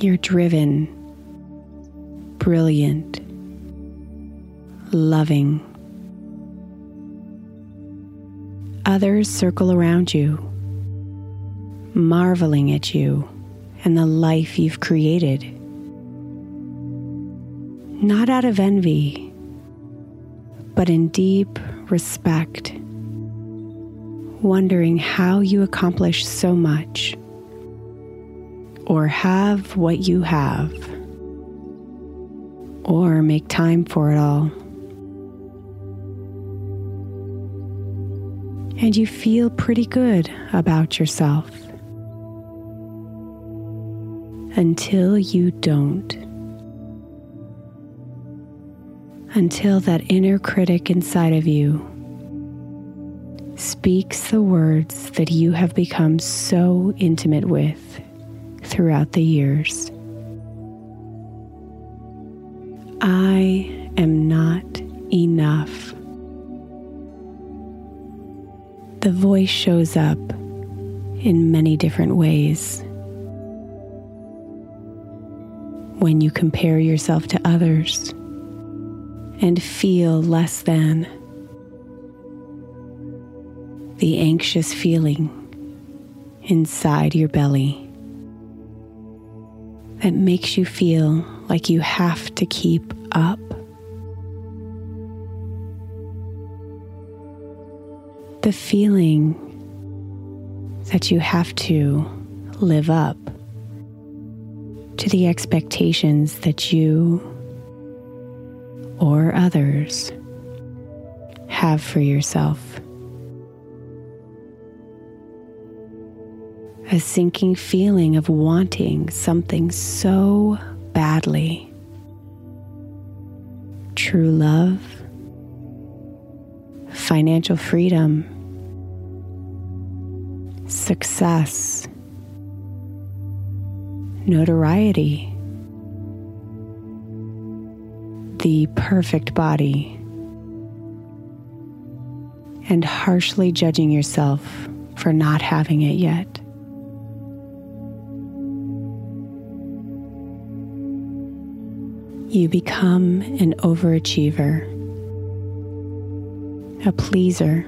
You're driven, brilliant, loving. Others circle around you, marveling at you and the life you've created. Not out of envy, but in deep respect, wondering how you accomplish so much. Or have what you have, or make time for it all. And you feel pretty good about yourself until you don't. Until that inner critic inside of you speaks the words that you have become so intimate with throughout the years. I am not enough. The voice shows up in many different ways. When you compare yourself to others and feel less than, the anxious feeling inside your belly that makes you feel like you have to keep up. The feeling that you have to live up to the expectations that you or others have for yourself. A sinking feeling of wanting something so badly. True love, financial freedom, success, notoriety, the perfect body, and harshly judging yourself for not having it yet. You become an overachiever, a pleaser,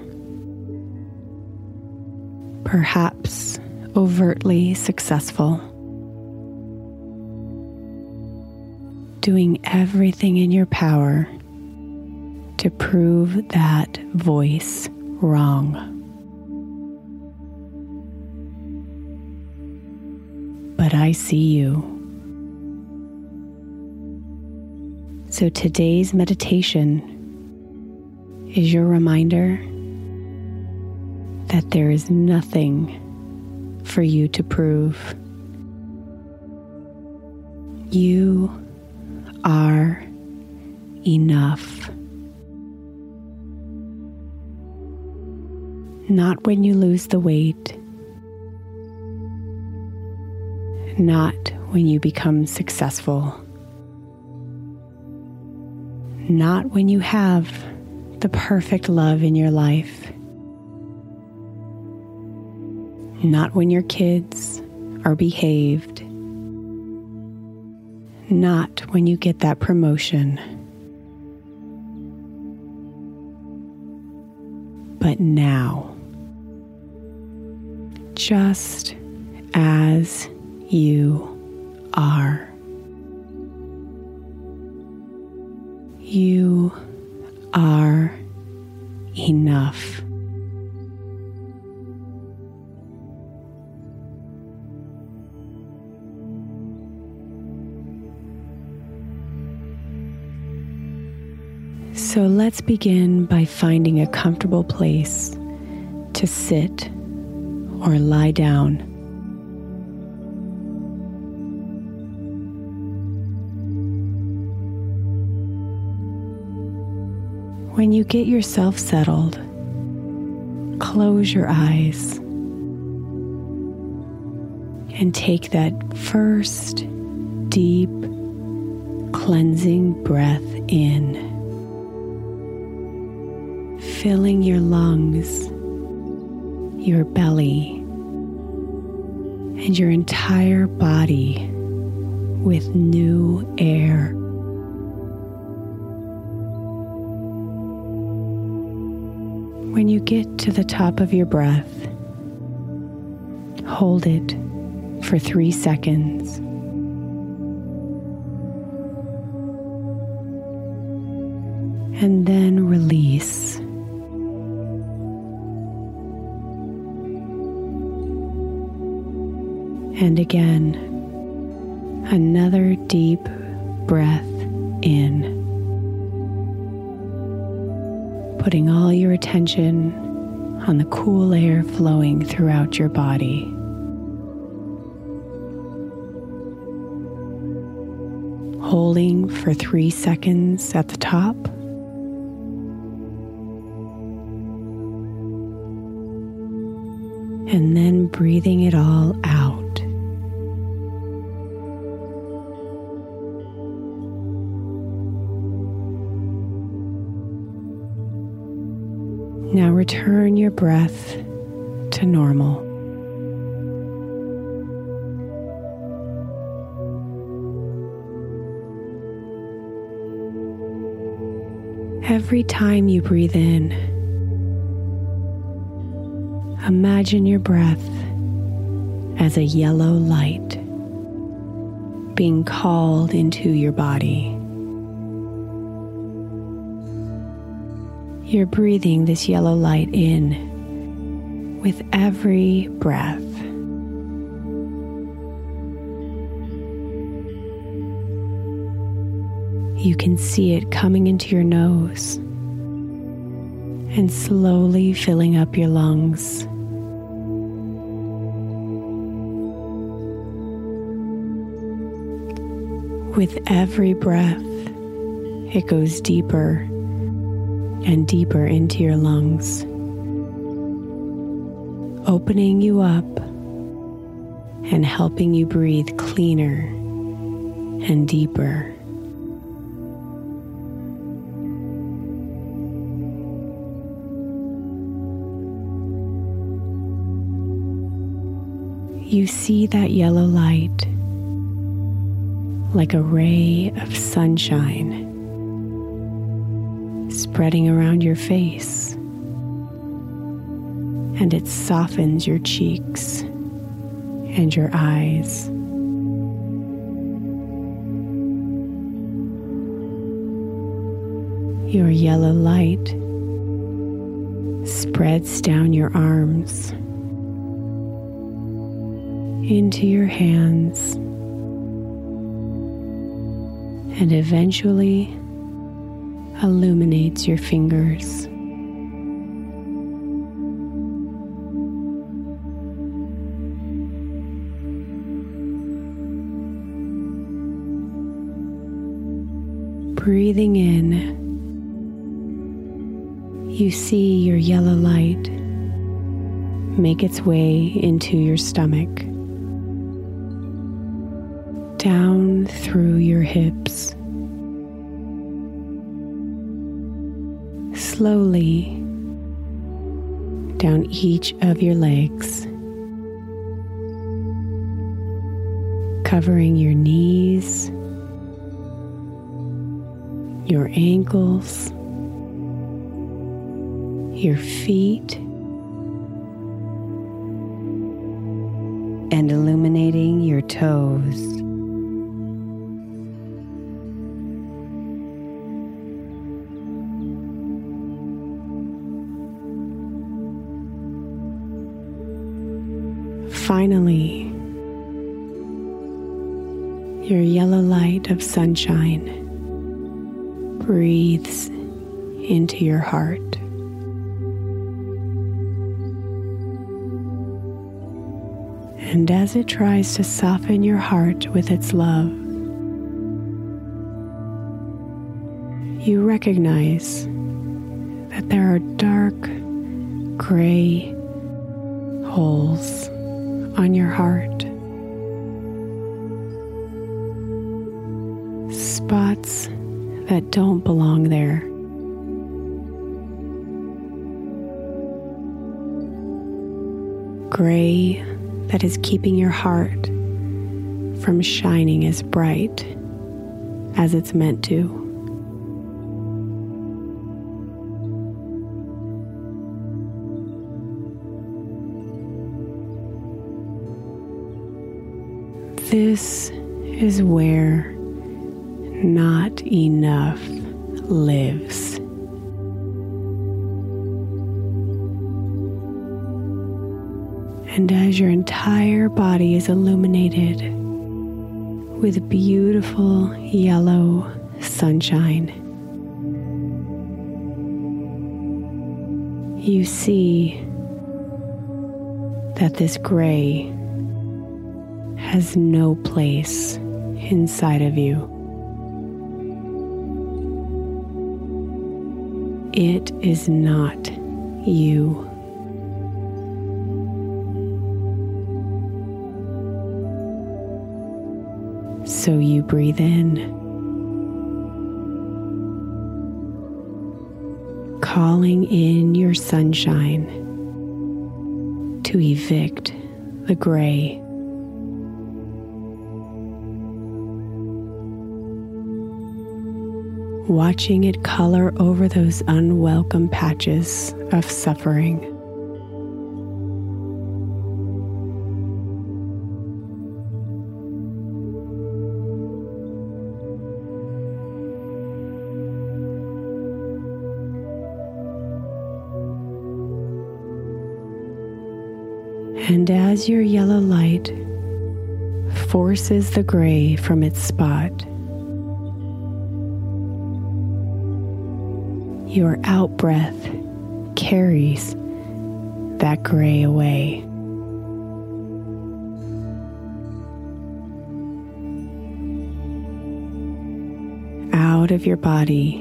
perhaps overtly successful, doing everything in your power to prove that voice wrong. But I see you. So today's meditation is your reminder that there is nothing for you to prove. You are enough. Not when you lose the weight, not when you become successful. Not when you have the perfect love in your life. Not when your kids are behaved. Not when you get that promotion. But now, just as you are. You are enough. So let's begin by finding a comfortable place to sit or lie down. When you get yourself settled, close your eyes and take that first deep cleansing breath in, filling your lungs, your belly, and your entire body with new air. When you get to the top of your breath, hold it for 3 seconds. And then release. And again, another deep breath in. Putting all your attention on the cool air flowing throughout your body. Holding for 3 seconds at the top. And then breathing it all out. Now return your breath to normal. Every time you breathe in, imagine your breath as a yellow light being called into your body. You're breathing this yellow light in with every breath. You can see it coming into your nose and slowly filling up your lungs. With every breath, it goes deeper and deeper into your lungs, opening you up and helping you breathe cleaner and deeper. You see that yellow light like a ray of sunshine spreading around your face, and it softens your cheeks and your eyes. Your yellow light spreads down your arms, into your hands, and eventually illuminates your fingers. Breathing in, you see your yellow light make its way into your stomach, down through your hips. Slowly down each of your legs, covering your knees, your ankles, your feet, and illuminating your toes. Finally, your yellow light of sunshine breathes into your heart. And as it tries to soften your heart with its love, you recognize that there are dark gray holes on your heart, spots that don't belong there. Gray that is keeping your heart from shining as bright as it's meant to. This is where not enough lives. And as your entire body is illuminated with beautiful yellow sunshine, you see that this gray has no place inside of you. It is not you. So you breathe in, calling in your sunshine to evict the gray. Watching it color over those unwelcome patches of suffering. And as your yellow light forces the gray from its spot, your out-breath carries that gray away. Out of your body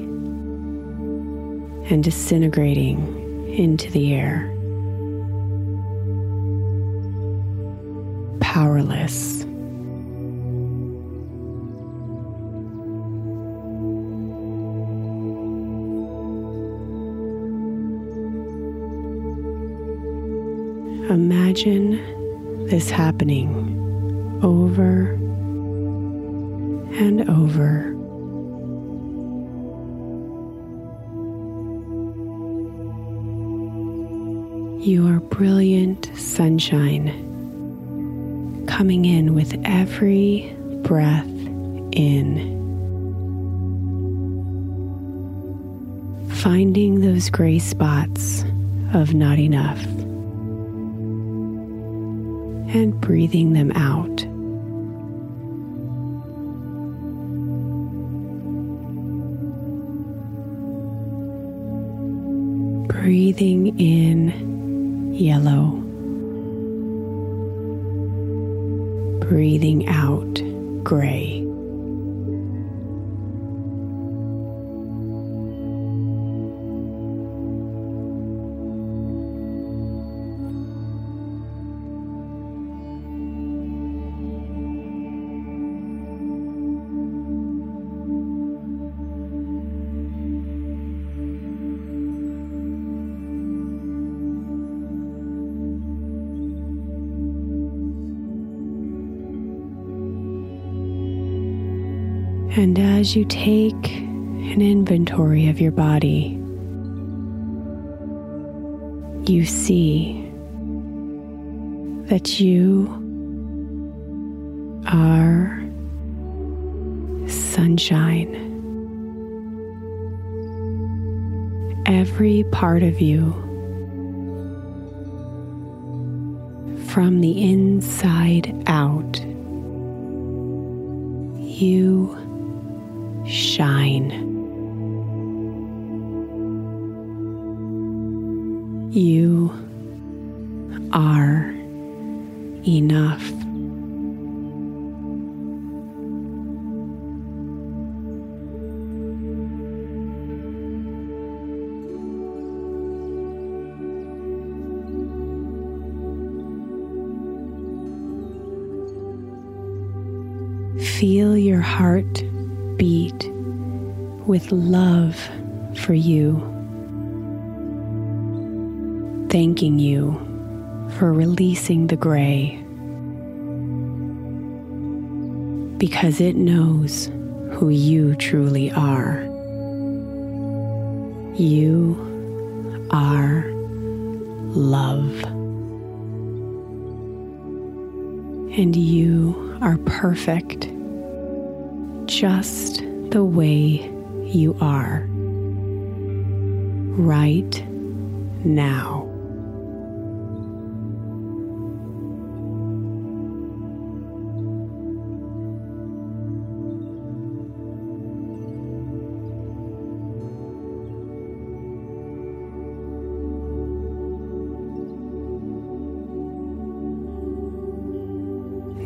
and disintegrating into the air. Powerless. Imagine this happening over and over. You are brilliant sunshine coming in with every breath in, finding those gray spots of not enough and breathing them out. Breathing in yellow, breathing out gray. And as you take an inventory of your body, you see that you are sunshine. Every part of you, from the inside out, you shine. You are enough. Feel your heart beat with love for you, thanking you for releasing the gray, because it knows who you truly are. You are love, and you are perfect, just the way you are right now.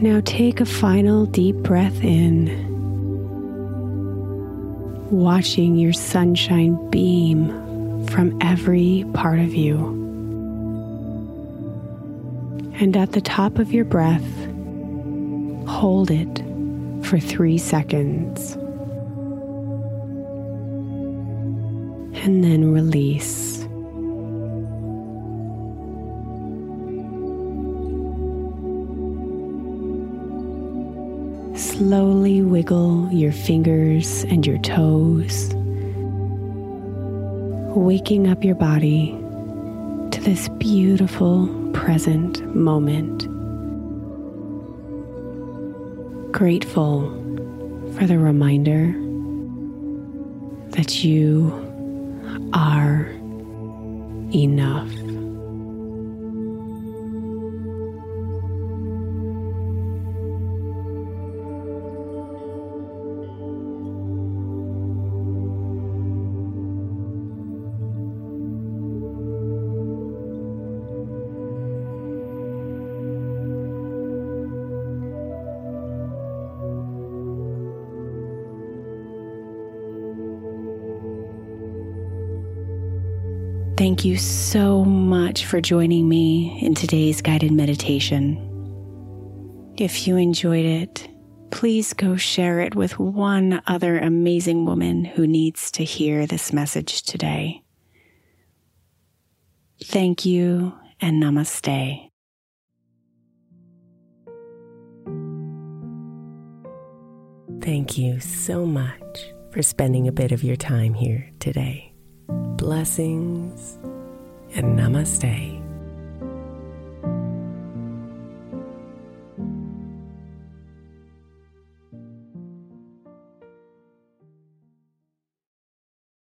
Now take a final deep breath in, watching your sunshine beam from every part of you. And at the top of your breath, hold it for 3 seconds. And then release. Slowly wiggle your fingers and your toes, waking up your body to this beautiful present moment. Grateful for the reminder that you are enough. Thank you so much for joining me in today's guided meditation. If you enjoyed it, please go share it with one other amazing woman who needs to hear this message today. Thank you and namaste. Thank you so much for spending a bit of your time here today. Blessings and namaste.